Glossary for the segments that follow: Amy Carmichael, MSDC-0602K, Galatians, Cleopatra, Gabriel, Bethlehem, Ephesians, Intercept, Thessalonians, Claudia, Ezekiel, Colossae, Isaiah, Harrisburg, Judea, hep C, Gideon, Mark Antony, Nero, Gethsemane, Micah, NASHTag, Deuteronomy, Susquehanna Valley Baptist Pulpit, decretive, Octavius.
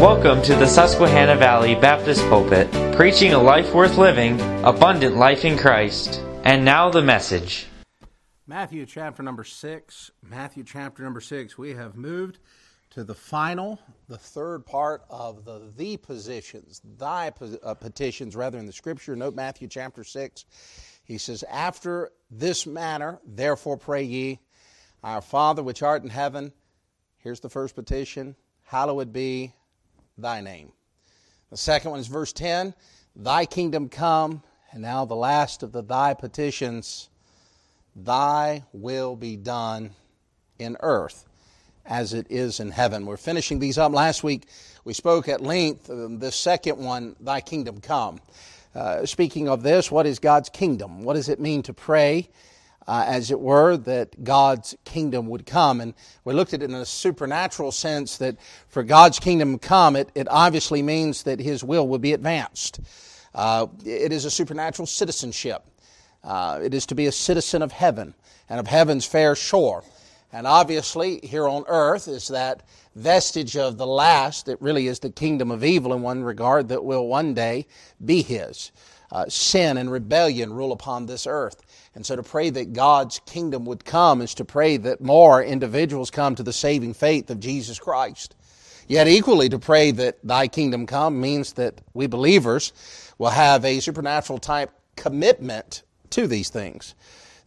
Welcome to the Susquehanna Valley Baptist Pulpit, preaching a life worth living, abundant life in Christ. And now the message. Matthew chapter number 6. We have moved to the final, the third part of the positions, petitions rather in the scripture. Note Matthew chapter 6. He says, after this manner, therefore pray ye, our Father which art in heaven. Here's the first petition. Hallowed be thy name. The second one is verse 10, thy kingdom come, and now the last of the thy petitions, thy will be done in earth as it is in heaven. We're finishing these up. Last week we spoke at length the second one, thy kingdom come. Speaking of this, what is God's kingdom? What does it mean to pray? As it were, that God's kingdom would come. And we looked at it in a supernatural sense that for God's kingdom to come, it obviously means that His will be advanced. It is a supernatural citizenship. It is to be a citizen of heaven and of heaven's fair shore. And obviously, here on earth is that vestige of the last that really is the kingdom of evil in one regard that will one day be His. Sin and rebellion rule upon this earth. And so to pray that God's kingdom would come is to pray that more individuals come to the saving faith of Jesus Christ. Yet equally to pray that thy kingdom come means that we believers will have a supernatural type commitment to these things.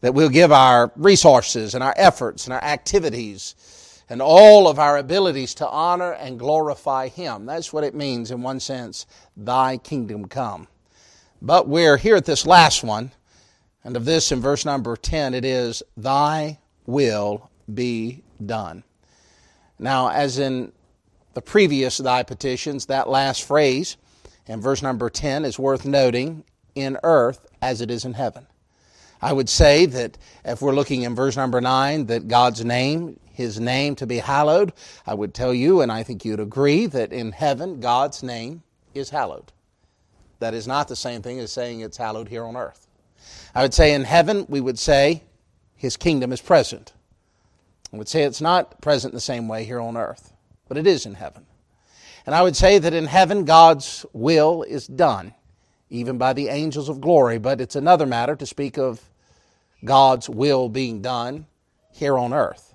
That we'll give our resources and our efforts and our activities and all of our abilities to honor and glorify Him. That's what it means in one sense, thy kingdom come. But we're here at this last one. And of this in verse number 10, it is, thy will be done. Now, as in the previous thy petitions, that last phrase in verse number 10 is worth noting, in earth as it is in heaven. I would say that if we're looking in verse number 9, that God's name, His name to be hallowed, I would tell you, and I think you'd agree, that in heaven God's name is hallowed. That is not the same thing as saying it's hallowed here on earth. I would say in heaven, we would say His kingdom is present. I would say it's not present the same way here on earth, but it is in heaven. And I would say that in heaven, God's will is done, even by the angels of glory. But it's another matter to speak of God's will being done here on earth.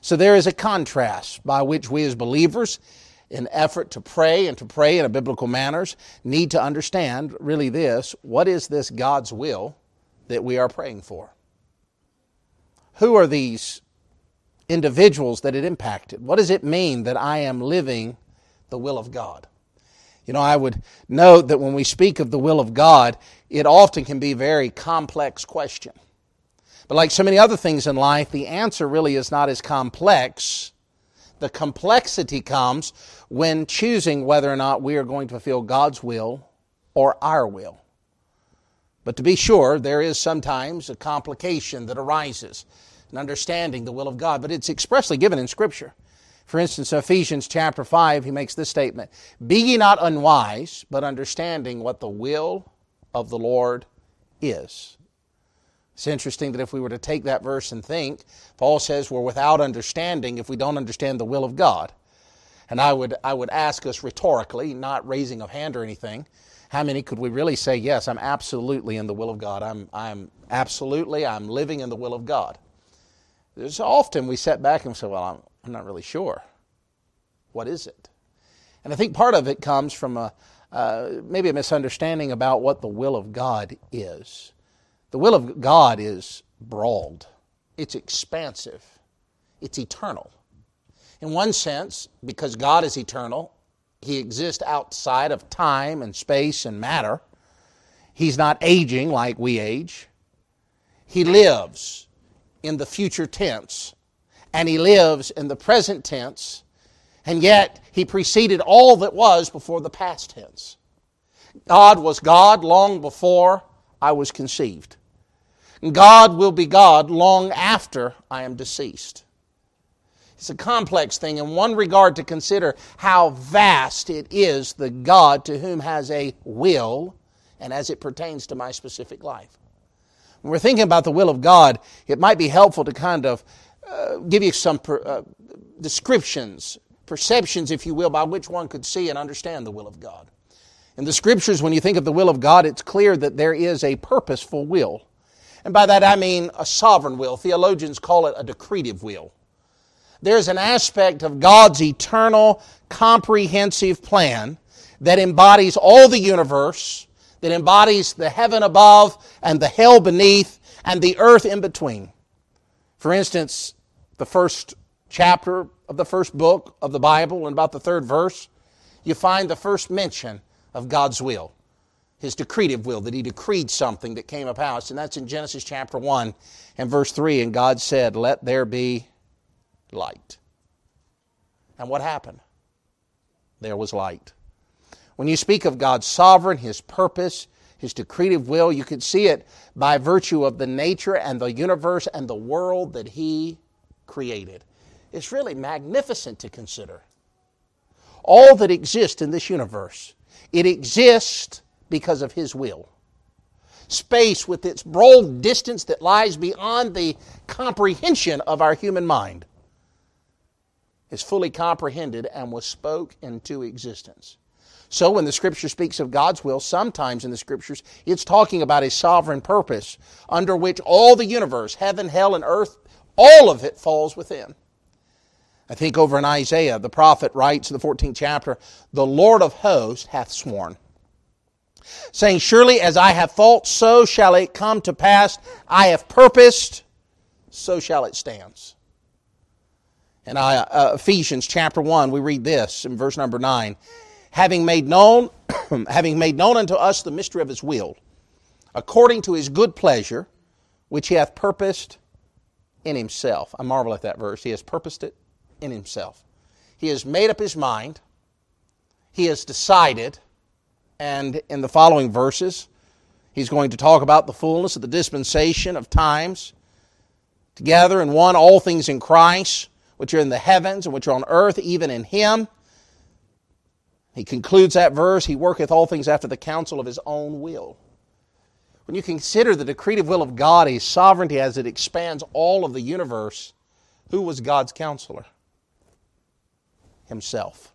So there is a contrast by which we as believers, in effort to pray in a biblical manners, need to understand really this, what is this God's will that we are praying for? Who are these individuals that it impacted? What does it mean that I am living the will of God? You know, I would note that when we speak of the will of God, it often can be a very complex question. But like so many other things in life, the answer really is not as complex. The complexity comes when choosing whether or not we are going to fulfill God's will or our will. But to be sure, there is sometimes a complication that arises in understanding the will of God, but it's expressly given in Scripture. For instance, Ephesians chapter 5, he makes this statement, be ye not unwise, but understanding what the will of the Lord is. It's interesting that if we were to take that verse and think, Paul says we're without understanding if we don't understand the will of God. And I would ask us rhetorically, not raising a hand or anything, how many could we really say, yes, I'm absolutely in the will of God. I'm living in the will of God. There's often we sit back and say, well, I'm not really sure. What is it? And I think part of it comes from maybe a misunderstanding about what the will of God is. The will of God is broad, it's expansive, it's eternal. In one sense, because God is eternal, He exists outside of time and space and matter. He's not aging like we age. He lives in the future tense, and He lives in the present tense, and yet He preceded all that was before the past tense. God was God long before I was conceived. God will be God long after I am deceased. It's a complex thing in one regard to consider how vast it is the God to whom has a will and as it pertains to my specific life. When we're thinking about the will of God, it might be helpful to kind of give you some descriptions perceptions, if you will, by which one could see and understand the will of God. In the Scriptures, when you think of the will of God, it's clear that there is a purposeful will. And by that I mean a sovereign will. Theologians call it a decretive will. There's an aspect of God's eternal, comprehensive plan that embodies all the universe, that embodies the heaven above and the hell beneath and the earth in between. For instance, the first chapter of the first book of the Bible, and about the third verse, you find the first mention of God's will, His decretive will, that He decreed something that came about. And that's in Genesis chapter 1 and verse 3. And God said, "Let there be light." And what happened? There was light. When you speak of God's sovereign, His purpose, His decretive will, you can see it by virtue of the nature and the universe and the world that He created. It's really magnificent to consider. All that exists in this universe, it exists because of His will. Space, with its broad distance that lies beyond the comprehension of our human mind, is fully comprehended and was spoke into existence. So when the Scripture speaks of God's will, sometimes in the Scriptures, it's talking about a sovereign purpose under which all the universe, heaven, hell, and earth, all of it falls within. I think over in Isaiah, the prophet writes in the 14th chapter, "The Lord of hosts hath sworn, saying, Surely as I have thought, so shall it come to pass. I have purposed, so shall it stand." In Ephesians chapter 1, we read this in verse number 9. Having made known unto us the mystery of His will, according to His good pleasure, which He hath purposed in Himself. I marvel at that verse. He has purposed it in Himself. He has made up His mind. He has decided. And in the following verses, he's going to talk about the fullness of the dispensation of times, together in one all things in Christ, which are in the heavens and which are on earth, even in Him. He concludes that verse, "He worketh all things after the counsel of His own will." When you consider the decretive will of God, His sovereignty as it expands all of the universe, who was God's counselor? Himself.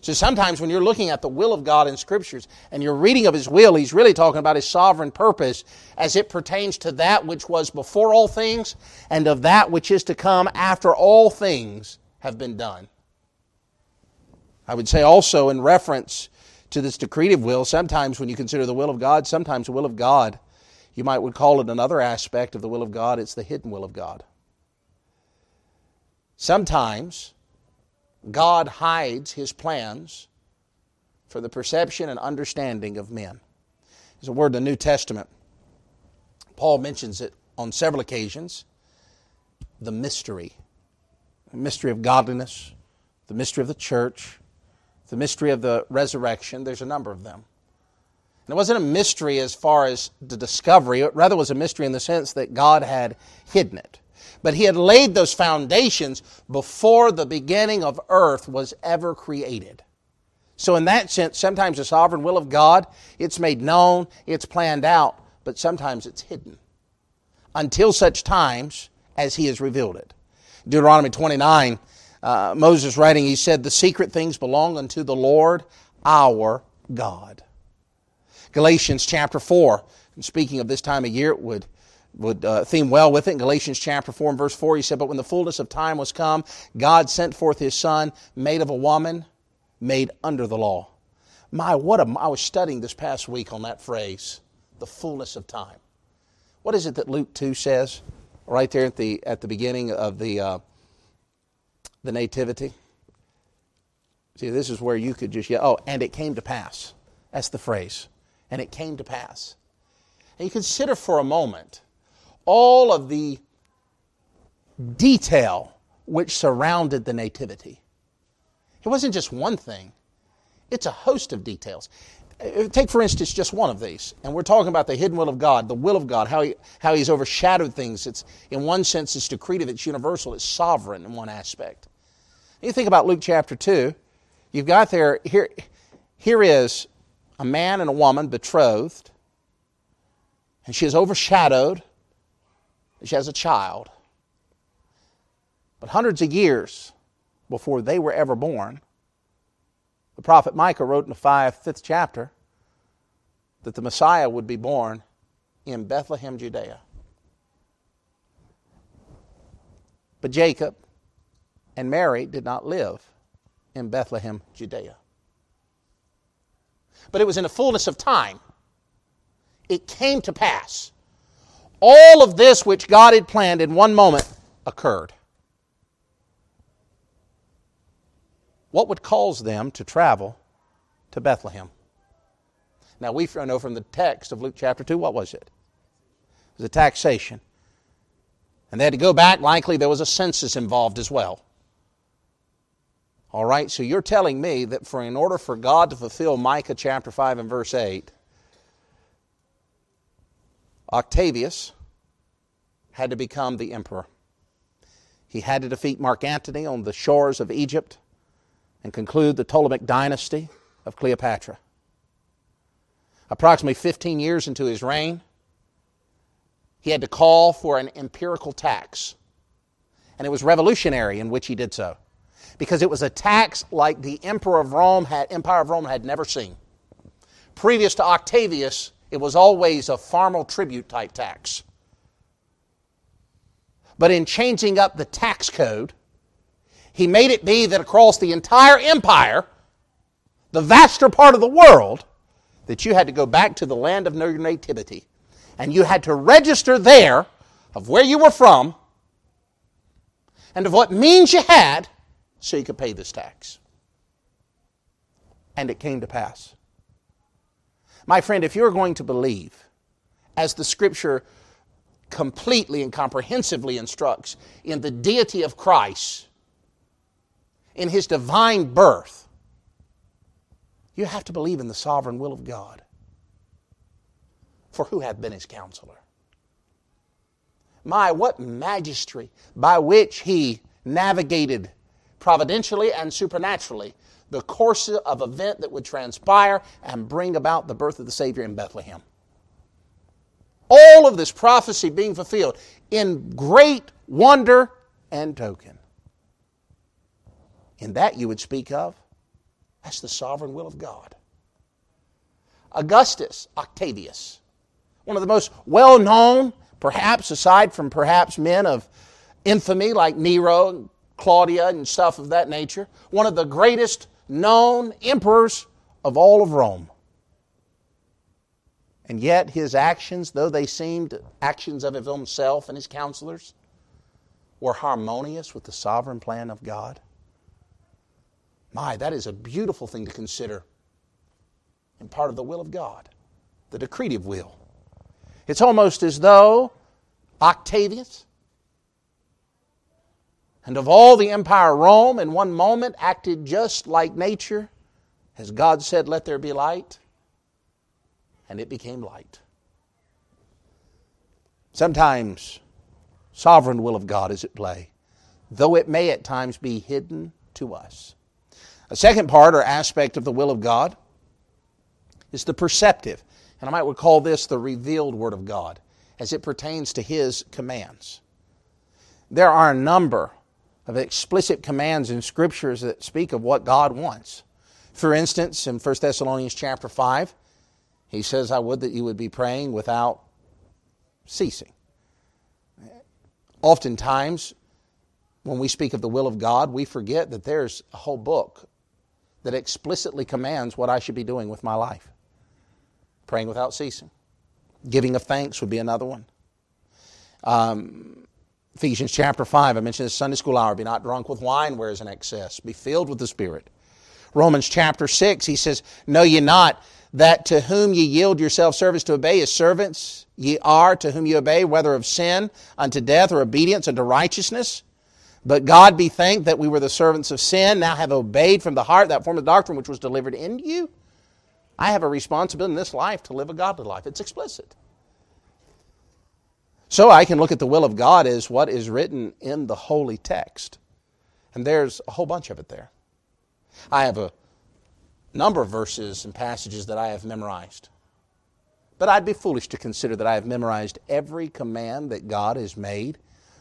So sometimes when you're looking at the will of God in Scriptures and you're reading of His will, He's really talking about His sovereign purpose as it pertains to that which was before all things and of that which is to come after all things have been done. I would say also in reference to this decretive will, sometimes when you consider the will of God, sometimes the will of God, you might would call it another aspect of the will of God, it's the hidden will of God. Sometimes God hides His plans for the perception and understanding of men. There's a word in the New Testament. Paul mentions it on several occasions. The mystery. The mystery of godliness. The mystery of the church. The mystery of the resurrection. There's a number of them. And it wasn't a mystery as far as the discovery. It rather was a mystery in the sense that God had hidden it. But He had laid those foundations before the beginning of earth was ever created. So in that sense, sometimes the sovereign will of God, it's made known, it's planned out, but sometimes it's hidden until such times as He has revealed it. Deuteronomy 29, Moses writing, he said, "The secret things belong unto the Lord our God." Galatians chapter 4, and speaking of this time of year, it would theme well with it. In Galatians chapter 4 and verse 4, he said, "But when the fullness of time was come, God sent forth His Son, made of a woman, made under the law." I was studying this past week on that phrase, the fullness of time. What is it that Luke 2 says right there at the beginning of the Nativity? See, this is where you could just yell, "And it came to pass." That's the phrase. And it came to pass. And you consider for a moment all of the detail which surrounded the Nativity. It wasn't just one thing. It's a host of details. Take, for instance, just one of these. And we're talking about the hidden will of God, the will of God, how He's overshadowed things. It's, in one sense, it's decretive, it's universal, it's sovereign in one aspect. You think about Luke chapter 2. You've got there, here is a man and a woman betrothed, and she is overshadowed. She has a child. But hundreds of years before they were ever born. The prophet Micah wrote in the 5th chapter that the Messiah would be born in Bethlehem, Judea. But Jacob and Mary did not live in Bethlehem, Judea. But it was in the fullness of time. It came to pass. All of this which God had planned in one moment occurred. What would cause them to travel to Bethlehem? Now we know from the text of Luke chapter 2, what was it? It was a taxation. And they had to go back. Likely there was a census involved as well. All right, so you're telling me that in order for God to fulfill Micah chapter 5 and verse 8, Octavius had to become the emperor. He had to defeat Mark Antony on the shores of Egypt and conclude the Ptolemaic dynasty of Cleopatra. Approximately 15 years into his reign, he had to call for an imperial tax. And it was revolutionary in which he did so, because it was a tax like the Empire of Rome had never seen. Previous to Octavius, it was always a formal tribute-type tax. But in changing up the tax code, he made it be that across the entire empire, the vaster part of the world, that you had to go back to the land of your nativity, and you had to register there of where you were from and of what means you had so you could pay this tax. And it came to pass. My friend, if you're going to believe, as the Scripture completely and comprehensively instructs, in the deity of Christ, in His divine birth, you have to believe in the sovereign will of God. For who hath been His counselor? My, what majesty by which He navigated providentially and supernaturally the course of event that would transpire and bring about the birth of the Savior in Bethlehem. All of this prophecy being fulfilled in great wonder and token. In that you would speak of, that's the sovereign will of God. Octavius, one of the most well-known, perhaps, aside from perhaps men of infamy like Nero and Claudia and stuff of that nature, one of the greatest known emperors of all of Rome. And yet his actions, though they seemed actions of himself and his counselors, were harmonious with the sovereign plan of God. My, that is a beautiful thing to consider, and part of the will of God, the decretive will. It's almost as though Octavius, and of all the empire of Rome, in one moment acted just like nature, as God said, let there be light, and it became light. Sometimes sovereign will of God is at play, though it may at times be hidden to us. A second part or aspect of the will of God is the perceptive, and I might call this the revealed Word of God, as it pertains to His commands. There are a number of explicit commands in Scriptures that speak of what God wants. For instance, in 1 Thessalonians chapter 5, He says, I would that you would be praying without ceasing. Oftentimes, when we speak of the will of God, we forget that there's a whole book that explicitly commands what I should be doing with my life. Praying without ceasing. Giving of thanks would be another one. Ephesians chapter 5, I mentioned this Sunday school hour, be not drunk with wine where is an excess, be filled with the Spirit. Romans chapter 6, he says, know ye not that to whom ye yield yourself service to obey, as servants ye are to whom ye obey, whether of sin unto death or obedience unto righteousness? But God be thanked that we were the servants of sin, now have obeyed from the heart that form of doctrine which was delivered in you. I have a responsibility in this life to live a godly life. It's explicit. So I can look at the will of God as what is written in the holy text. And there's a whole bunch of it there. I have a number of verses and passages that I have memorized. But I'd be foolish to consider that I have memorized every command that God has made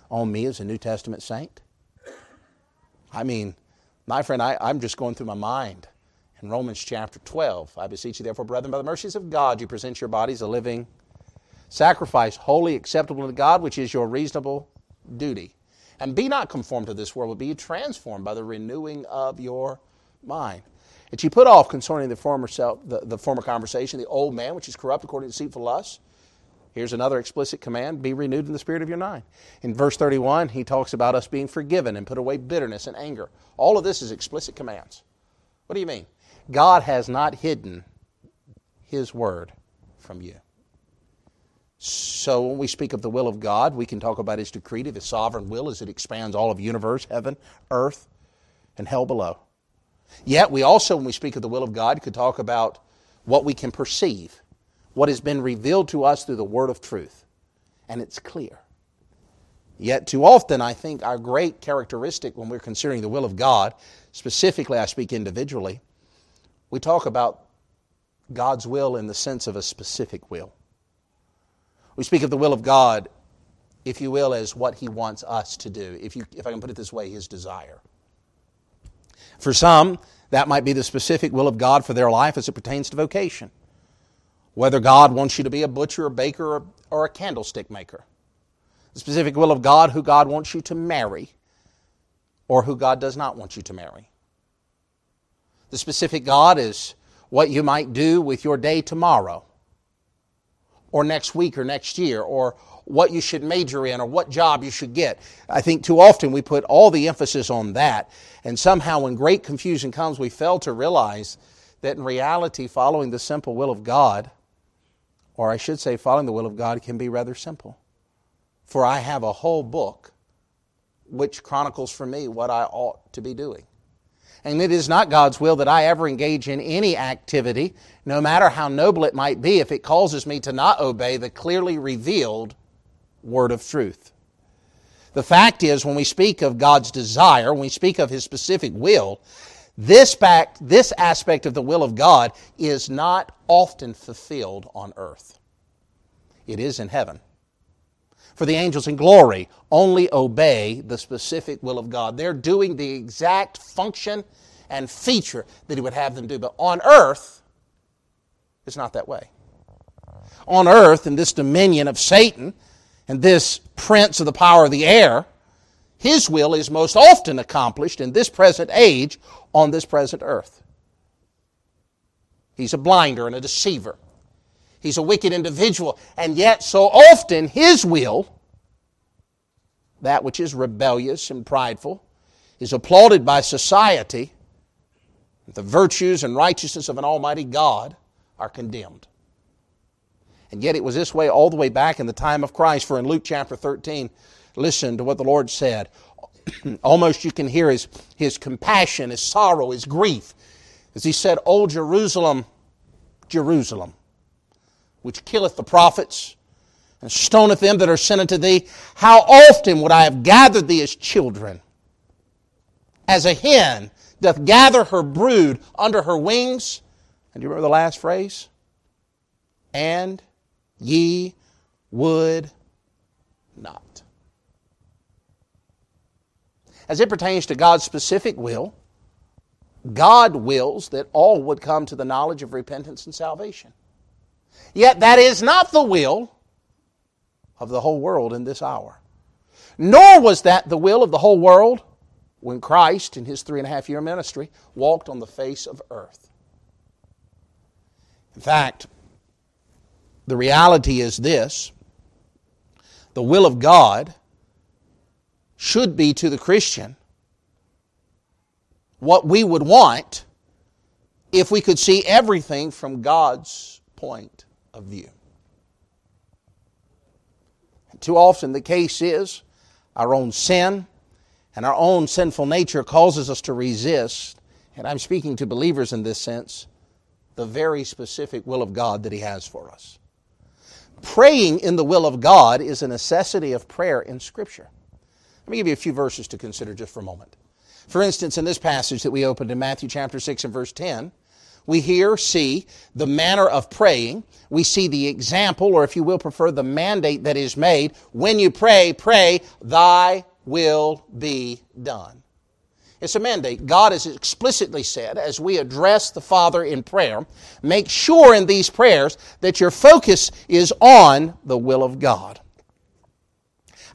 on me as a New Testament saint. I mean, My friend, I'm just going through my mind. In Romans chapter 12, I beseech you therefore, brethren, by the mercies of God, you present your bodies a living sacrifice, holy, acceptable to God, which is your reasonable duty. And be not conformed to this world, but be transformed by the renewing of your mind. That you put off concerning the former self, the former conversation, the old man, which is corrupt according to deceitful lusts. Here's another explicit command, be renewed in the spirit of your mind. In verse 31, he talks about us being forgiven and put away bitterness and anger. All of this is explicit commands. What do you mean? God has not hidden His Word from you. So when we speak of the will of God, we can talk about His decretive, His sovereign will as it expands all of universe, heaven, earth, and hell below. Yet we also, when we speak of the will of God, could talk about what we can perceive, what has been revealed to us through the Word of truth. And it's clear. Yet too often, I think our great characteristic when we're considering the will of God, specifically I speak individually, we talk about God's will in the sense of a specific will. We speak of the will of God, if you will, as what He wants us to do. If I can put it this way, His desire. For some, that might be the specific will of God for their life as it pertains to vocation. Whether God wants you to be a butcher, a baker, or a candlestick maker. The specific will of God, who God wants you to marry, or who God does not want you to marry. The specific God is what you might do with your day tomorrow or next week or next year or what you should major in or what job you should get. I think too often we put all the emphasis on that, and somehow when great confusion comes, we fail to realize that in reality following the simple will of God, or I should say following the will of God, can be rather simple. For I have a whole book which chronicles for me what I ought to be doing. And it is not God's will that I ever engage in any activity, no matter how noble it might be, if it causes me to not obey the clearly revealed word of truth. The fact is, when we speak of God's desire, when we speak of His specific will, this aspect of the will of God is not often fulfilled on earth. It is in heaven. For the angels in glory only obey the specific will of God. They're doing the exact function and feature that He would have them do. But on earth, it's not that way. On earth, in this dominion of Satan and this prince of the power of the air, his will is most often accomplished in this present age on this present earth. He's a blinder and a deceiver. He's a wicked individual, and yet so often his will, that which is rebellious and prideful, is applauded by society. The virtues and righteousness of an almighty God are condemned. And yet it was this way all the way back in the time of Christ, for in Luke chapter 13, listen to what the Lord said. Almost you can hear his compassion, His sorrow, His grief, as He said, "O Jerusalem, Jerusalem, which killeth the prophets, and stoneth them that are sent unto thee. How often would I have gathered thee as children, as a hen doth gather her brood under her wings." And do you remember the last phrase? "And ye would not." As it pertains to God's specific will, God wills that all would come to the knowledge of repentance and salvation. Yet that is not the will of the whole world in this hour. Nor was that the will of the whole world when Christ, in His 3.5-year ministry, walked on the face of earth. In fact, the reality is this. The will of God should be to the Christian what we would want if we could see everything from God's point of view. And too often the case is our own sin and our own sinful nature causes us to resist, and I'm speaking to believers in this sense, the very specific will of God that He has for us. Praying in the will of God is a necessity of prayer in Scripture. Let me give you a few verses to consider just for a moment. For instance, in this passage that we opened in Matthew chapter 6 and verse 10, we here see the manner of praying. We see the example, or if you will prefer, the mandate that is made. When you pray, "Thy will be done." It's a mandate. God has explicitly said, as we address the Father in prayer, make sure in these prayers that your focus is on the will of God.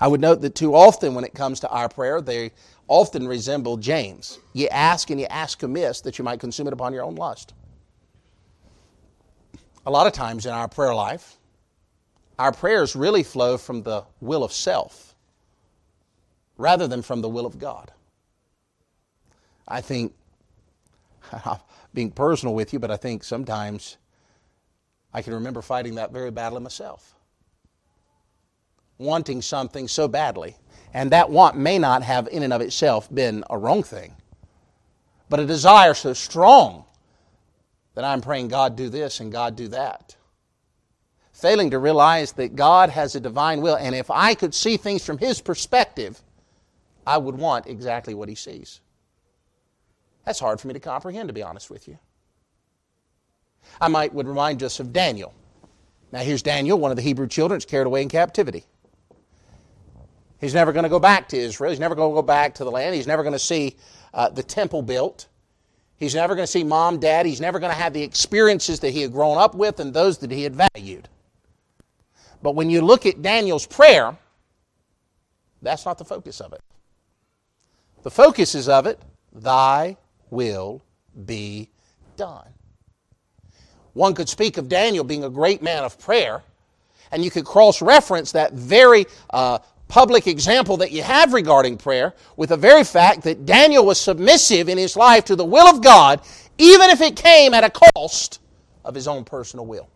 I would note that too often when it comes to our prayer, they often resemble James. You ask and you ask amiss that you might consume it upon your own lust. A lot of times in our prayer life, our prayers really flow from the will of self rather than from the will of God. I think, being personal with you, but I think sometimes I can remember fighting that very battle in myself. Wanting something so badly, and that want may not have in and of itself been a wrong thing, but a desire so strong that I'm praying, God, do this and God, do that. Failing to realize that God has a divine will, and if I could see things from His perspective, I would want exactly what He sees. That's hard for me to comprehend, to be honest with you. I would remind us of Daniel. Now here's Daniel, one of the Hebrew children, carried away in captivity. He's never going to go back to Israel. He's never going to go back to the land. He's never going to see the temple built. He's never going to see mom, dad. He's never going to have the experiences that he had grown up with and those that he had valued. But when you look at Daniel's prayer, that's not the focus of it. The focus is of it, thy will be done. One could speak of Daniel being a great man of prayer, and you could cross-reference that very public example that you have regarding prayer with the very fact that Daniel was submissive in his life to the will of God, even if it came at a cost of his own personal will.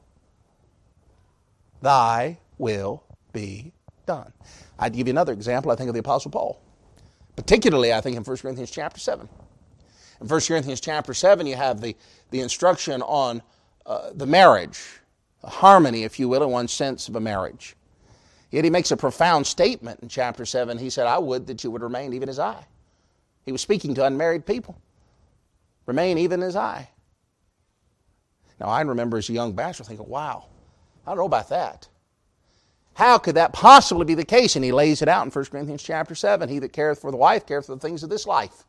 Thy will be done. I'd give you another example, I think, of the Apostle Paul. Particularly, I think, in 1 Corinthians chapter 7. In 1 Corinthians chapter 7, you have the instruction on the marriage, the harmony, if you will, in one sense of a marriage. Yet he makes a profound statement in chapter 7. He said, I would that you would remain even as I. He was speaking to unmarried people. Remain even as I. Now, I remember as a young bachelor thinking, wow, I don't know about that. How could that possibly be the case? And he lays it out in 1 Corinthians chapter 7. He that careth for the wife careth for the things of this life,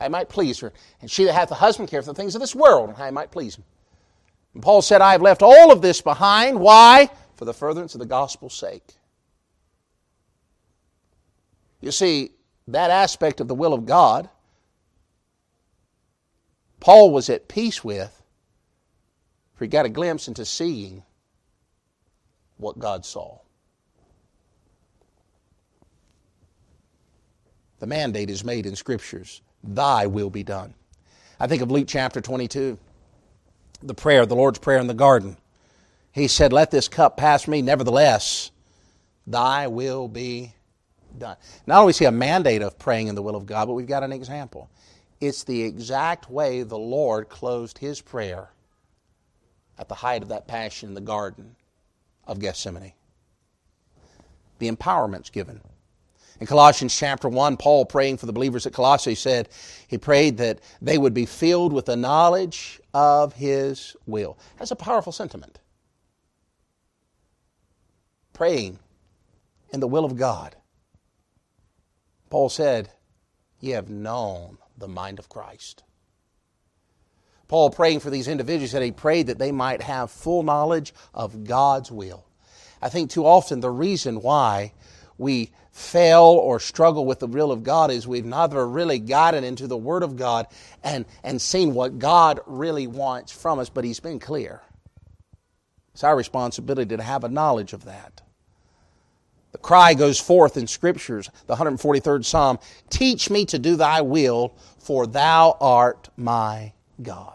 how he might please her. And she that hath the husband careth for the things of this world, and how he might please him. And Paul said, I have left all of this behind. Why? For the furtherance of the gospel's sake. You see, that aspect of the will of God, Paul was at peace with, for he got a glimpse into seeing what God saw. The mandate is made in Scriptures. Thy will be done. I think of Luke chapter 22, the prayer, the Lord's Prayer in the garden. He said, let this cup pass me, nevertheless, thy will be done. Not only see a mandate of praying in the will of God, but we've got an example. It's the exact way the Lord closed His prayer at the height of that passion in the garden of Gethsemane. The empowerment's given. In Colossians chapter 1, Paul, praying for the believers at Colossae, said he prayed that they would be filled with the knowledge of His will. That's a powerful sentiment. Praying in the will of God. Paul said, ye have known the mind of Christ. Paul, praying for these individuals, said he prayed that they might have full knowledge of God's will. I think too often the reason why we fail or struggle with the will of God is we've never really gotten into the Word of God and seen what God really wants from us, but He's been clear. It's our responsibility to have a knowledge of that. The cry goes forth in Scriptures, the 143rd Psalm, teach me to do thy will, for thou art my God.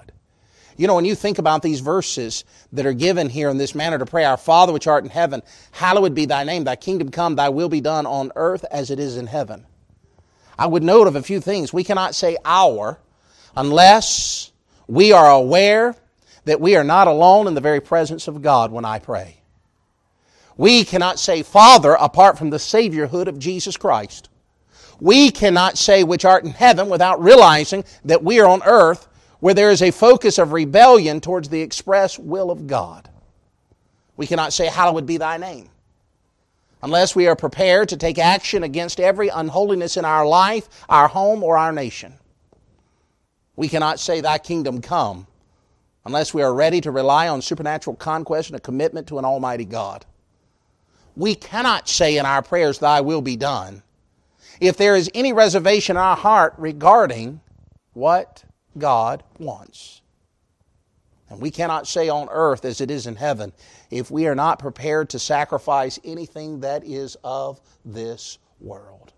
You know, when you think about these verses that are given here in this manner to pray, our Father which art in heaven, hallowed be thy name, thy kingdom come, thy will be done on earth as it is in heaven. I would note of a few things. We cannot say our unless we are aware that we are not alone in the very presence of God when I pray. We cannot say Father apart from the Saviorhood of Jesus Christ. We cannot say which art in heaven without realizing that we are on earth where there is a focus of rebellion towards the express will of God. We cannot say, hallowed be thy name, unless we are prepared to take action against every unholiness in our life, our home, or our nation. We cannot say, "Thy kingdom come," unless we are ready to rely on supernatural conquest and a commitment to an almighty God. We cannot say in our prayers, "Thy will be done," if there is any reservation in our heart regarding what God wants. And we cannot say on earth as it is in heaven if we are not prepared to sacrifice anything that is of this world.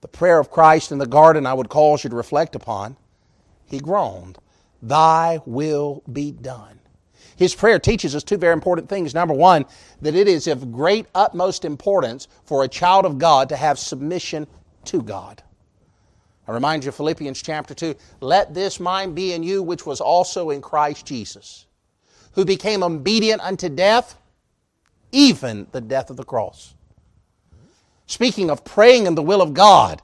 The prayer of Christ in the garden I would cause you to reflect upon. He groaned, "Thy will be done." His prayer teaches us two very important things. Number one, that it is of great utmost importance for a child of God to have submission to God. I remind you of Philippians chapter 2, "Let this mind be in you which was also in Christ Jesus, who became obedient unto death, even the death of the cross." Speaking of praying in the will of God,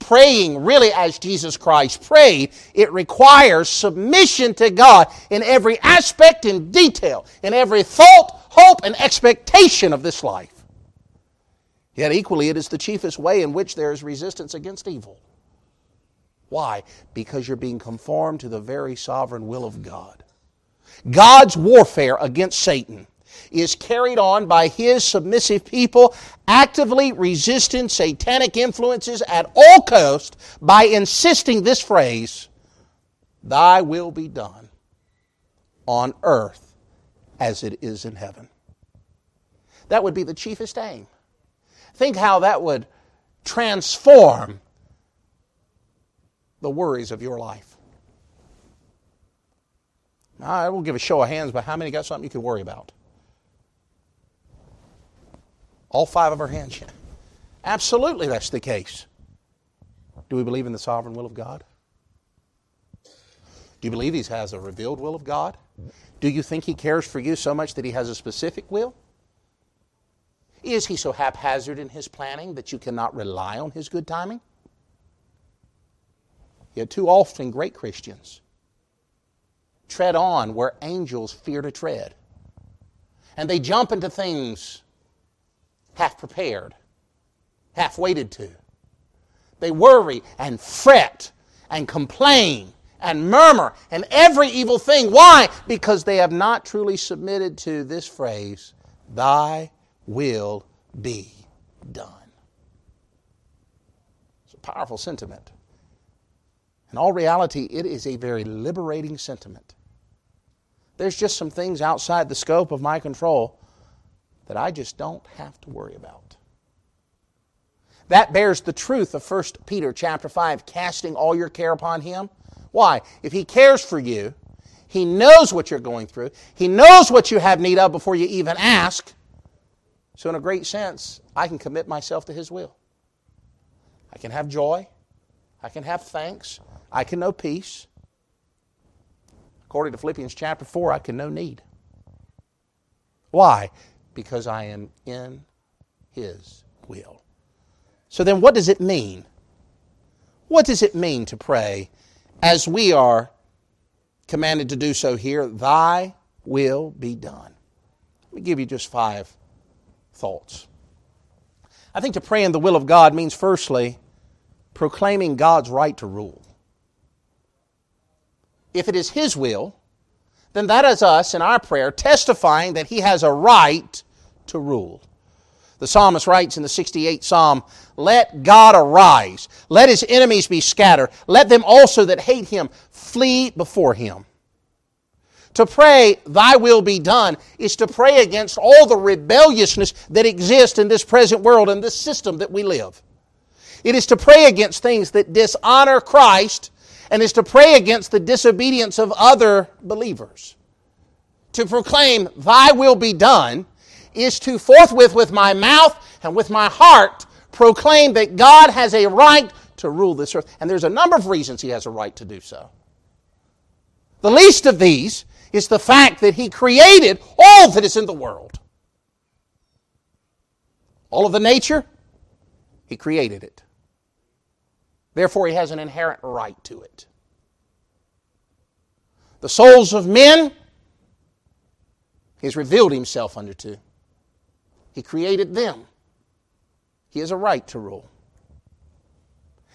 praying really as Jesus Christ prayed, it requires submission to God in every aspect and detail, in every thought, hope, and expectation of this life. Yet equally, it is the chiefest way in which there is resistance against evil. Why? Because you're being conformed to the very sovereign will of God. God's warfare against Satan is carried on by His submissive people actively resisting satanic influences at all costs by insisting this phrase, "Thy will be done on earth as it is in heaven." That would be the chiefest aim. Think how that would transform the worries of your life. Now, I will give a show of hands, but how many got something you could worry about? All five of our hands. Absolutely, that's the case. Do we believe in the sovereign will of God? Do you believe He has a revealed will of God? Do you think He cares for you so much that He has a specific will? Is He so haphazard in His planning that you cannot rely on His good timing? Yet too often great Christians tread on where angels fear to tread. And they jump into things half prepared, half waited to. They worry and fret and complain and murmur and every evil thing. Why? Because they have not truly submitted to this phrase, "Thy will be done." It's a powerful sentiment. In all reality, it is a very liberating sentiment. There's just some things outside the scope of my control that I just don't have to worry about. That bears the truth of 1 Peter chapter 5, casting all your care upon Him. Why? If He cares for you, He knows what you're going through, He knows what you have need of before you even ask. So in a great sense, I can commit myself to His will. I can have joy. I can have thanks. I can know peace. According to Philippians chapter 4, I can know need. Why? Because I am in His will. So then what does it mean? What does it mean to pray as we are commanded to do so here? Thy will be done. Let me give you just five thoughts. I think to pray in the will of God means firstly, proclaiming God's right to rule. If it is His will, then that is us in our prayer testifying that He has a right to rule. The psalmist writes in the 68th Psalm, "Let God arise, let His enemies be scattered, let them also that hate Him flee before Him." To pray, "Thy will be done," is to pray against all the rebelliousness that exists in this present world and this system that we live. It is to pray against things that dishonor Christ, and is to pray against the disobedience of other believers. To proclaim, "Thy will be done," is to forthwith with my mouth and with my heart proclaim that God has a right to rule this earth. And there's a number of reasons He has a right to do so. The least of these is the fact that He created all that is in the world. All of the nature, He created it. Therefore, He has an inherent right to it. The souls of men, He has revealed himself unto two. He created them. He has a right to rule.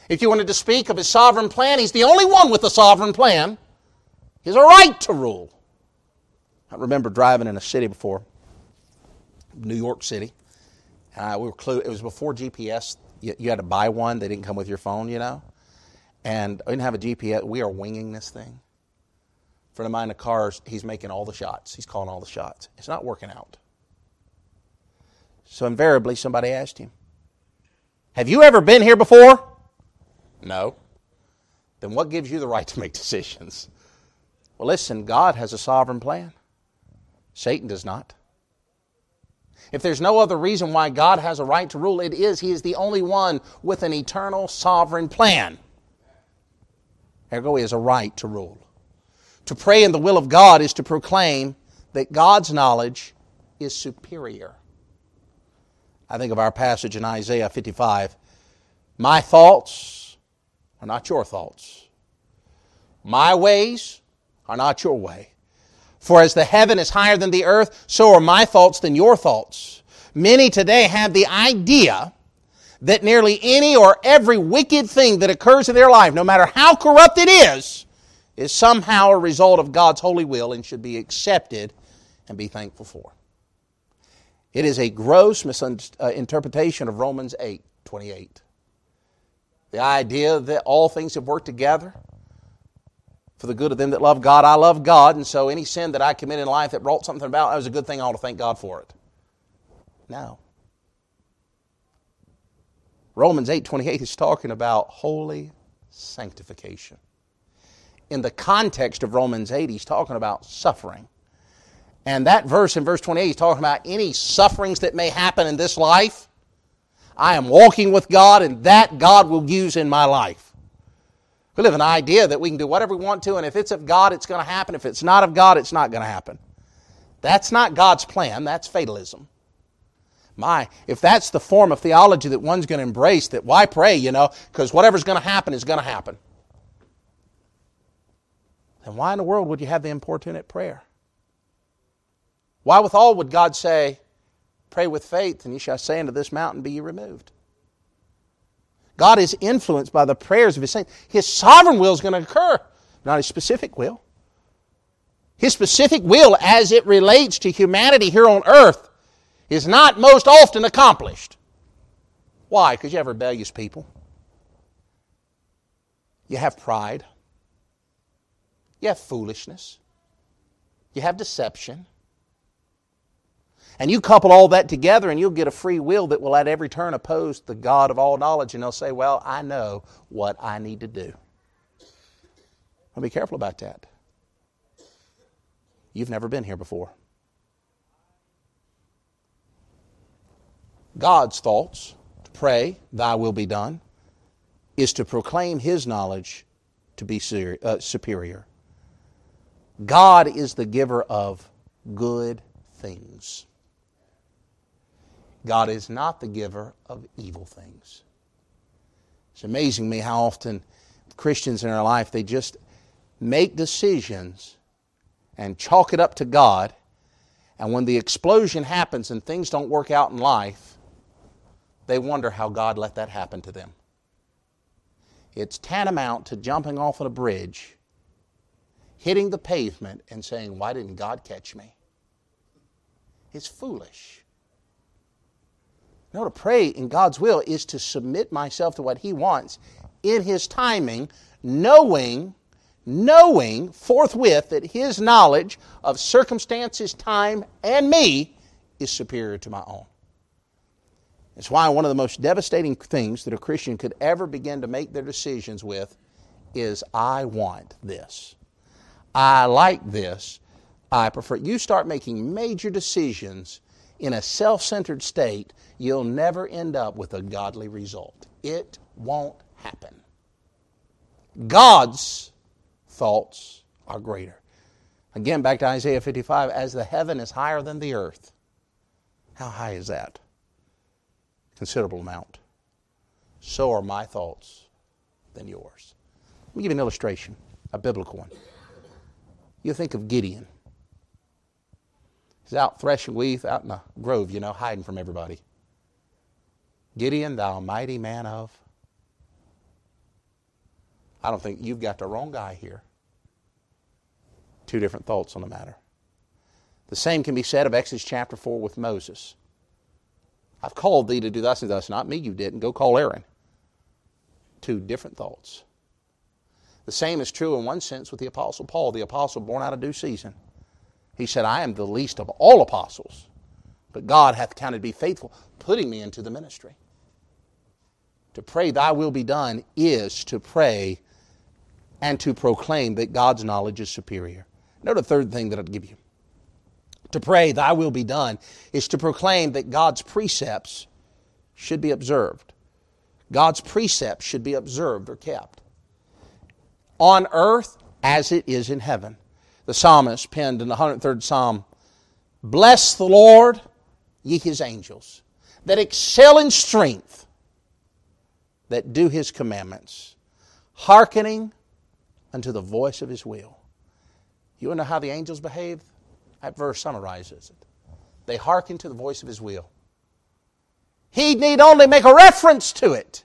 If you wanted to speak of his sovereign plan, he's the only one with a sovereign plan. He has a right to rule. I remember driving in a city before, New York City. It was before GPS. You had to buy one. They didn't come with your phone, you know. And I didn't have a GPS. We are winging this thing. A friend of mine in the cars, he's making all the shots. He's calling all the shots. It's not working out. So invariably, somebody asked him, "Have you ever been here before?" "No." "Then what gives you the right to make decisions?" Well, listen, God has a sovereign plan. Satan does not. If there's no other reason why God has a right to rule, it is He is the only one with an eternal sovereign plan. Ergo, He has a right to rule. To pray in the will of God is to proclaim that God's knowledge is superior. I think of our passage in Isaiah 55. "My thoughts are not your thoughts. My ways are not your way. For as the heaven is higher than the earth, so are my thoughts than your thoughts." Many today have the idea that nearly any or every wicked thing that occurs in their life, no matter how corrupt it is somehow a result of God's holy will and should be accepted and be thankful for. It is a gross misinterpretation of Romans 8:28. The idea that all things have worked together for the good of them that love God. I love God, and so any sin that I commit in life that brought something about, that was a good thing, I ought to thank God for it. No. Romans 8:28 is talking about holy sanctification. In the context of Romans 8, he's talking about suffering. And that verse in verse 28, he's talking about any sufferings that may happen in this life. I am walking with God, and that God will use in my life. We live in an idea that we can do whatever we want to, and if it's of God, it's going to happen. If it's not of God, it's not going to happen. That's not God's plan. That's fatalism. If that's the form of theology that one's going to embrace, that why pray, because whatever's going to happen is going to happen. Then why in the world would you have the importunate prayer? Why withal would God say, "Pray with faith, and ye shall say unto this mountain, be ye removed"? God is influenced by the prayers of His saints. His sovereign will is going to occur, not His specific will. His specific will as it relates to humanity here on earth is not most often accomplished. Why? Because you have rebellious people. You have pride. You have foolishness. You have deception. And you couple all that together and you'll get a free will that will at every turn oppose the God of all knowledge, and they'll say, "Well, I know what I need to do." Well, be careful about that. You've never been here before. God's thoughts, to pray, "Thy will be done," is to proclaim His knowledge to be superior. God is the giver of good things. God is not the giver of evil things. It's amazing me how often Christians in our life, they just make decisions and chalk it up to God, and when the explosion happens and things don't work out in life, they wonder how God let that happen to them. It's tantamount to jumping off of a bridge, hitting the pavement, and saying, "Why didn't God catch me?" It's foolish. No, to pray in God's will is to submit myself to what He wants in His timing, knowing forthwith that His knowledge of circumstances, time, and me is superior to my own. It's why one of the most devastating things that a Christian could ever begin to make their decisions with is, "I want this. I like this. I prefer." You start making major decisions in a self-centered state, you'll never end up with a godly result. It won't happen. God's thoughts are greater. Again, back to Isaiah 55, as the heaven is higher than the earth. How high is that? Considerable amount. So are my thoughts than yours. Let me give you an illustration, a biblical one. You think of Gideon. He's out threshing wheat out in a grove, hiding from everybody. Gideon, thou mighty man of... I don't think you've got the wrong guy here. Two different thoughts on the matter. The same can be said of Exodus chapter 4 with Moses. I've called thee to do thus and thus, not me, you didn't. Go call Aaron. Two different thoughts. The same is true in one sense with the Apostle Paul, the apostle born out of due season. He said, I am the least of all apostles, but God hath counted me faithful, putting me into the ministry. To pray thy will be done is to pray and to proclaim that God's knowledge is superior. Note a third thing that I'd give you. To pray thy will be done is to proclaim that God's precepts should be observed. God's precepts should be observed or kept. On earth as it is in heaven. The psalmist penned in the 103rd Psalm, Bless the Lord, ye His angels, that excel in strength, that do His commandments, hearkening unto the voice of His will. You want to know how the angels behave? That verse summarizes it. They hearken to the voice of His will. He need only make a reference to it,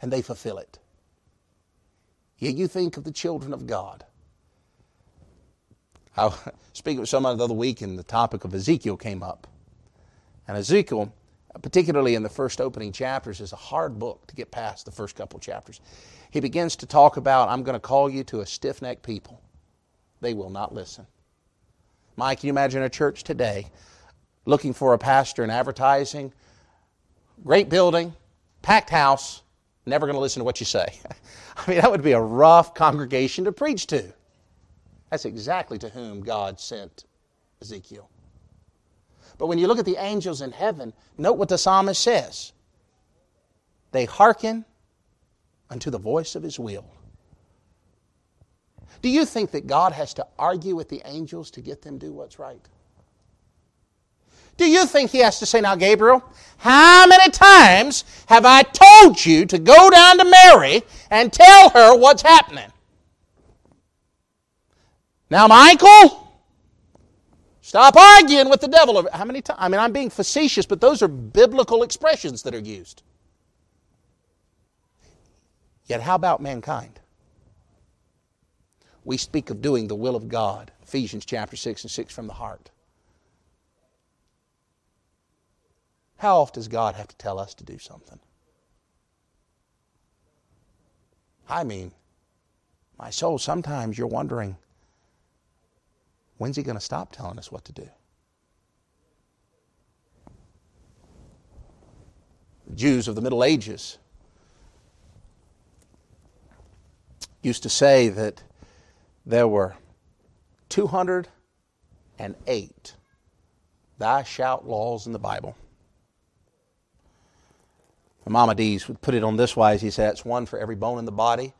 and they fulfill it. Yet you think of the children of God. I was speaking with somebody the other week, and the topic of Ezekiel came up. And Ezekiel, particularly in the first opening chapters, is a hard book to get past the first couple chapters. He begins to talk about, I'm going to call you to a stiff-necked people. They will not listen. Mike, can you imagine a church today looking for a pastor in advertising? Great building, packed house, never going to listen to what you say. I mean, that would be a rough congregation to preach to. That's exactly to whom God sent Ezekiel. But when you look at the angels in heaven, note what the psalmist says. They hearken unto the voice of His will. Do you think that God has to argue with the angels to get them to do what's right? Do you think He has to say, now Gabriel, how many times have I told you to go down to Mary and tell her what's happening? Now Michael, stop arguing with the devil. How many times? I mean, I'm being facetious, but those are biblical expressions that are used. Yet how about mankind? We speak of doing the will of God, Ephesians chapter 6 and 6 from the heart. How often does God have to tell us to do something? I mean, my soul, sometimes you're wondering, when's He going to stop telling us what to do? The Jews of the Middle Ages used to say that there were 208 thou shalt laws in the Bible. And Mama D's would put it on this wise. He said, it's one for every bone in the body,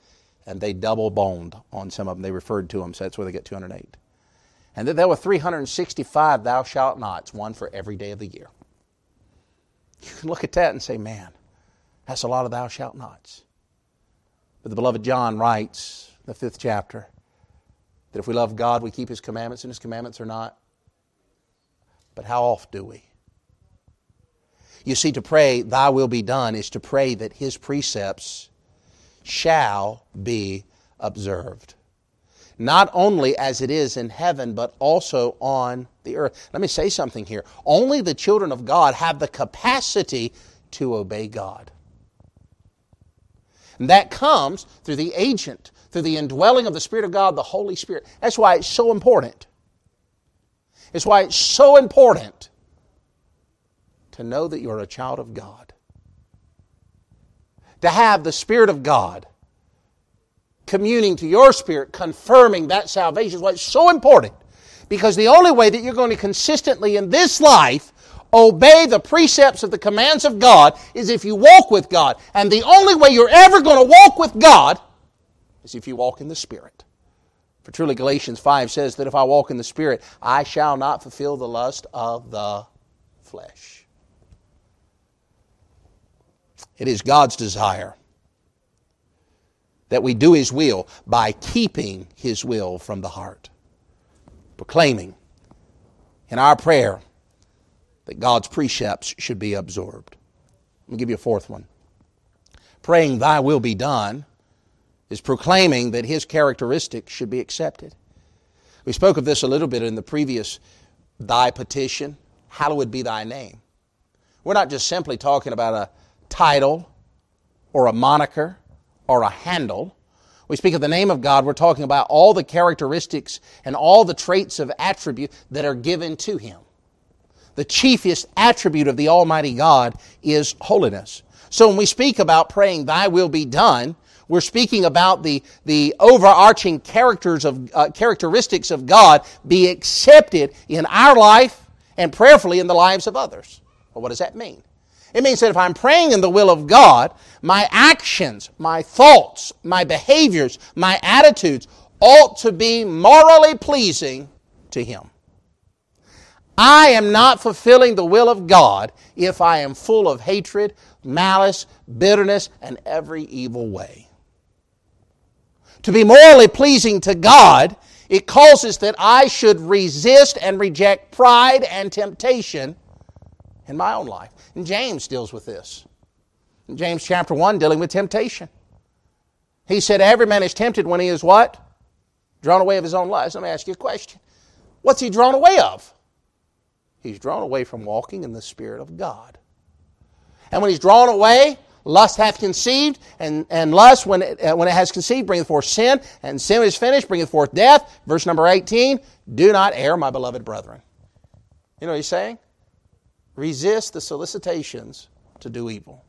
and they double boned on some of them. They referred to them, so that's where they get 208. And then there were 365 thou shalt nots, one for every day of the year. You can look at that and say, man, that's a lot of thou shalt nots. But the beloved John writes, the 5th chapter, that if we love God, we keep His commandments, and His commandments are not. But how oft do we? You see, to pray, thy will be done, is to pray that His precepts shall be observed. Not only as it is in heaven, but also on the earth. Let me say something here. Only the children of God have the capacity to obey God. And that comes through the agent, through the indwelling of the Spirit of God, the Holy Spirit. That's why it's so important. It's why it's so important to know that you're a child of God. To have the Spirit of God communing to your spirit, confirming that salvation is why it's so important. Because the only way that you're going to consistently in this life obey the precepts of the commands of God is if you walk with God. And the only way you're ever going to walk with God is if you walk in the Spirit. For truly Galatians 5 says that if I walk in the Spirit, I shall not fulfill the lust of the flesh. It is God's desire that we do His will by keeping His will from the heart, proclaiming in our prayer that God's precepts should be absorbed. Let me give you a fourth one. Praying thy will be done is proclaiming that his characteristics should be accepted. We spoke of this a little bit in the previous thy petition, hallowed be thy name. We're not just simply talking about a title or a moniker or a handle. We speak of the name of God, we're talking about all the characteristics and all the traits of attribute that are given to him. The chiefest attribute of the Almighty God is holiness. So when we speak about praying, thy will be done, we're speaking about the overarching characteristics of God be accepted in our life and prayerfully in the lives of others. Well, what does that mean? It means that if I'm praying in the will of God, my actions, my thoughts, my behaviors, my attitudes ought to be morally pleasing to him. I am not fulfilling the will of God if I am full of hatred, malice, bitterness, and every evil way. To be morally pleasing to God, it calls us that I should resist and reject pride and temptation in my own life. And James deals with this. In James chapter 1, dealing with temptation. He said, every man is tempted when he is what? Drawn away of his own lust. Let me ask you a question. What's he drawn away of? He's drawn away from walking in the Spirit of God. And when he's drawn away, lust hath conceived, and lust, when it has conceived, bringeth forth sin, and sin is finished, bringeth forth death. Verse number 18, do not err, my beloved brethren. You know what he's saying? Resist the solicitations to do evil.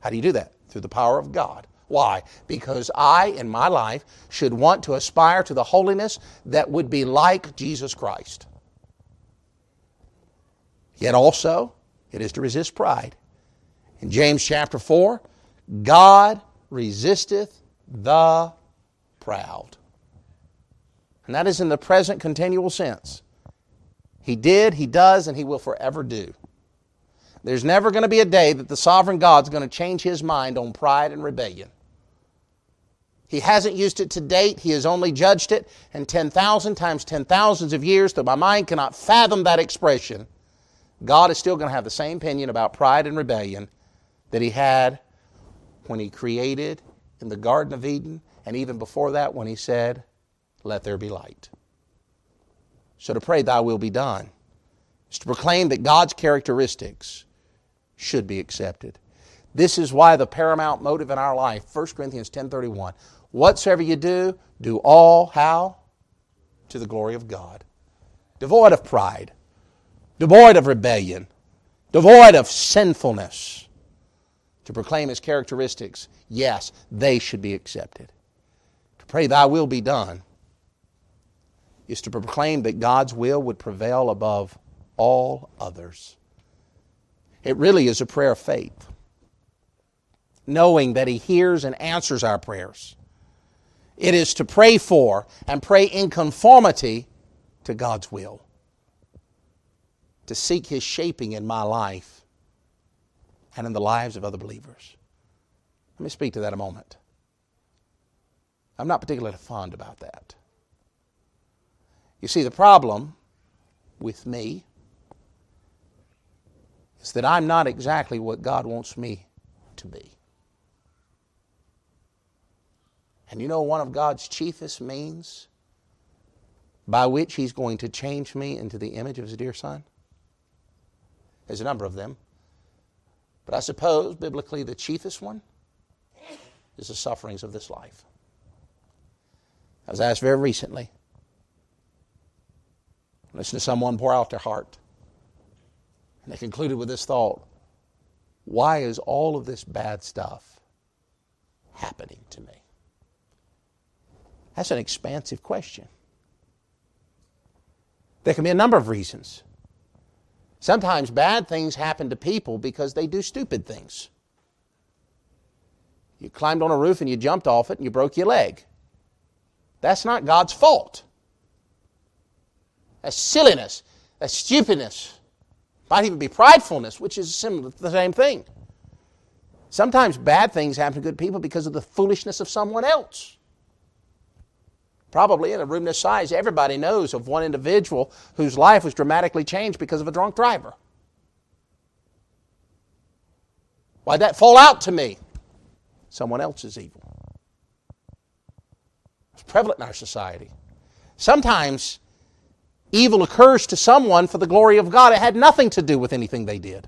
How do you do that? Through the power of God. Why? Because I, in my life, should want to aspire to the holiness that would be like Jesus Christ. Yet also, it is to resist pride. In James chapter 4, God resisteth the proud. And that is in the present continual sense. He did, he does, and he will forever do. There's never going to be a day that the sovereign God's going to change his mind on pride and rebellion. He hasn't used it to date. He has only judged it. And 10,000 times 10,000s of years, though my mind cannot fathom that expression, God is still going to have the same opinion about pride and rebellion that he had when he created in the Garden of Eden, and even before that when he said, let there be light. So to pray, thy will be done, is to proclaim that God's characteristics should be accepted. This is why the paramount motive in our life, 1 Corinthians 10:31, whatsoever you do, do all, how? To the glory of God. Devoid of pride. Devoid of rebellion, devoid of sinfulness, to proclaim his characteristics, yes, they should be accepted. To pray thy will be done is to proclaim that God's will would prevail above all others. It really is a prayer of faith, knowing that he hears and answers our prayers. It is to pray for and pray in conformity to God's will. To seek his shaping in my life and in the lives of other believers. Let me speak to that a moment. I'm not particularly fond about that. You see, the problem with me is that I'm not exactly what God wants me to be. And you know one of God's chiefest means by which he's going to change me into the image of his dear Son? There's a number of them. But I suppose, biblically, the chiefest one is the sufferings of this life. I was asked very recently, listen to someone pour out their heart. And they concluded with this thought, why is all of this bad stuff happening to me? That's an expansive question. There can be a number of reasons. Sometimes bad things happen to people because they do stupid things. You climbed on a roof and you jumped off it and you broke your leg. That's not God's fault. That's silliness. That's stupidness. Might even be pridefulness, which is similar to the same thing. Sometimes bad things happen to good people because of the foolishness of someone else. Probably in a room this size, everybody knows of one individual whose life was dramatically changed because of a drunk driver. Why'd that fall out to me? Someone else's evil. It's prevalent in our society. Sometimes evil occurs to someone for the glory of God. It had nothing to do with anything they did.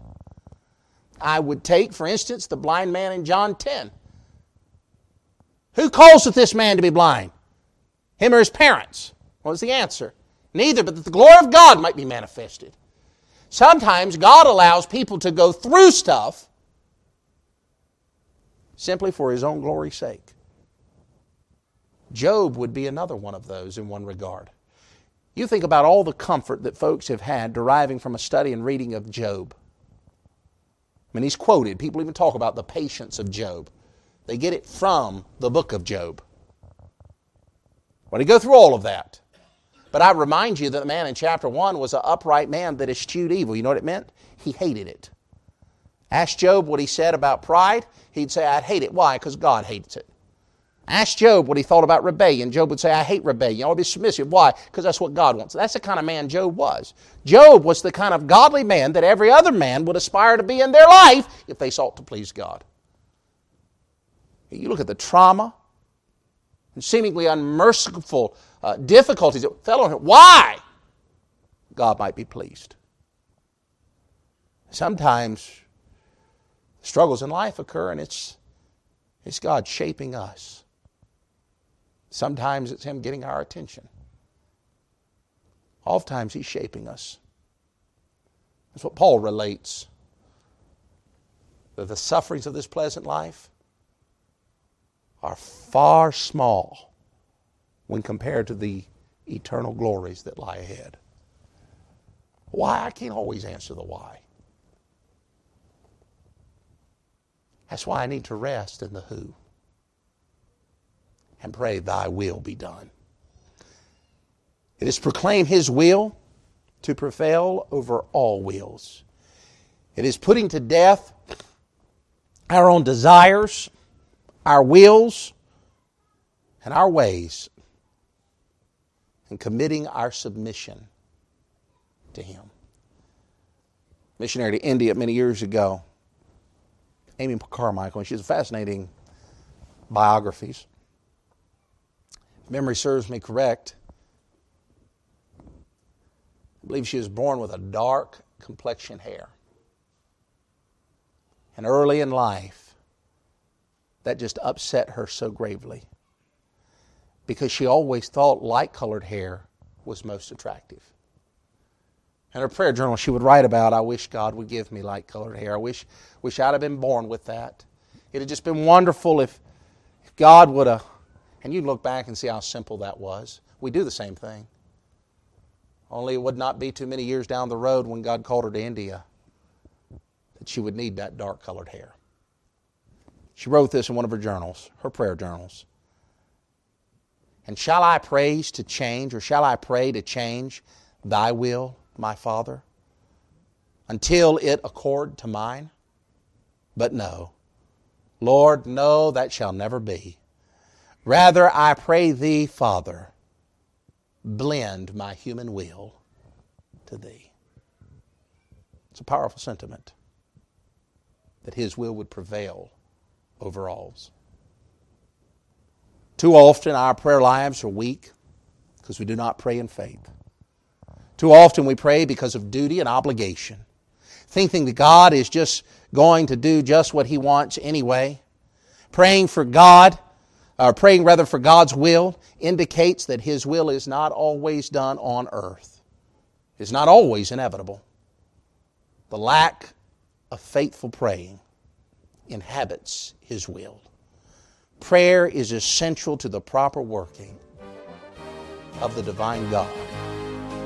I would take, for instance, the blind man in John 10. Who caused this man to be blind? Him or his parents? What was the answer? Neither, but that the glory of God might be manifested. Sometimes God allows people to go through stuff simply for His own glory's sake. Job would be another one of those in one regard. You think about all the comfort that folks have had deriving from a study and reading of Job. I mean, he's quoted. People even talk about the patience of Job. They get it from the book of Job. Well, he go through all of that. But I remind you that the man in chapter 1 was an upright man that eschewed evil. You know what it meant? He hated it. Ask Job what he said about pride. He'd say, I'd hate it. Why? Because God hates it. Ask Job what he thought about rebellion. Job would say, I hate rebellion. I want to be submissive. Why? Because that's what God wants. That's the kind of man Job was. Job was the kind of godly man that every other man would aspire to be in their life if they sought to please God. You look at the trauma and seemingly unmerciful difficulties that fell on him. Why? God might be pleased. Sometimes struggles in life occur and it's God shaping us. Sometimes it's Him getting our attention. Oftentimes He's shaping us. That's what Paul relates. That the sufferings of this pleasant life are far small when compared to the eternal glories that lie ahead. Why? I can't always answer the why. That's why I need to rest in the who and pray, Thy will be done. It is to proclaim His will to prevail over all wills. It is putting to death our own desires, our wills, and our ways, and committing our submission to Him. Missionary to India many years ago, Amy Carmichael, and she has fascinating biographies. If memory serves me correct, I believe she was born with a dark complexion hair. And early in life, that just upset her so gravely because she always thought light-colored hair was most attractive. In her prayer journal, she would write about, I wish God would give me light-colored hair. I wish I'd have been born with that. It had just been wonderful if God would have... And you look back and see how simple that was. We do the same thing. Only it would not be too many years down the road when God called her to India that she would need that dark-colored hair. She wrote this in one of her journals, her prayer journals. And shall I praise to change, or shall I pray to change Thy will, my Father, until it accord to mine? But no, Lord, no, that shall never be. Rather, I pray Thee, Father, blend my human will to Thee. It's a powerful sentiment that His will would prevail over all's. Too often our prayer lives are weak because we do not pray in faith. Too often we pray because of duty and obligation, thinking that God is just going to do just what He wants anyway. Praying for God's will indicates that His will is not always done on earth. It's not always inevitable. The lack of faithful praying inhabits His will. Prayer is essential to the proper working of the divine God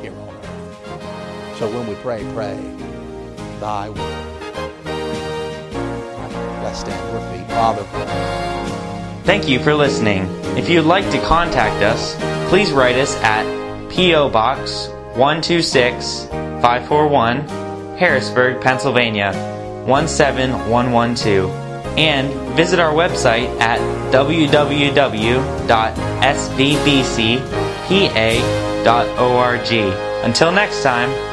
here on earth. So when we pray, Thy will. Let's stand to our feet. Father. Thank you for listening. If you'd like to contact us, please write us at P.O. Box 126 541, Harrisburg, Pennsylvania 17112. and visit our website at www.svbcpa.org. Until next time.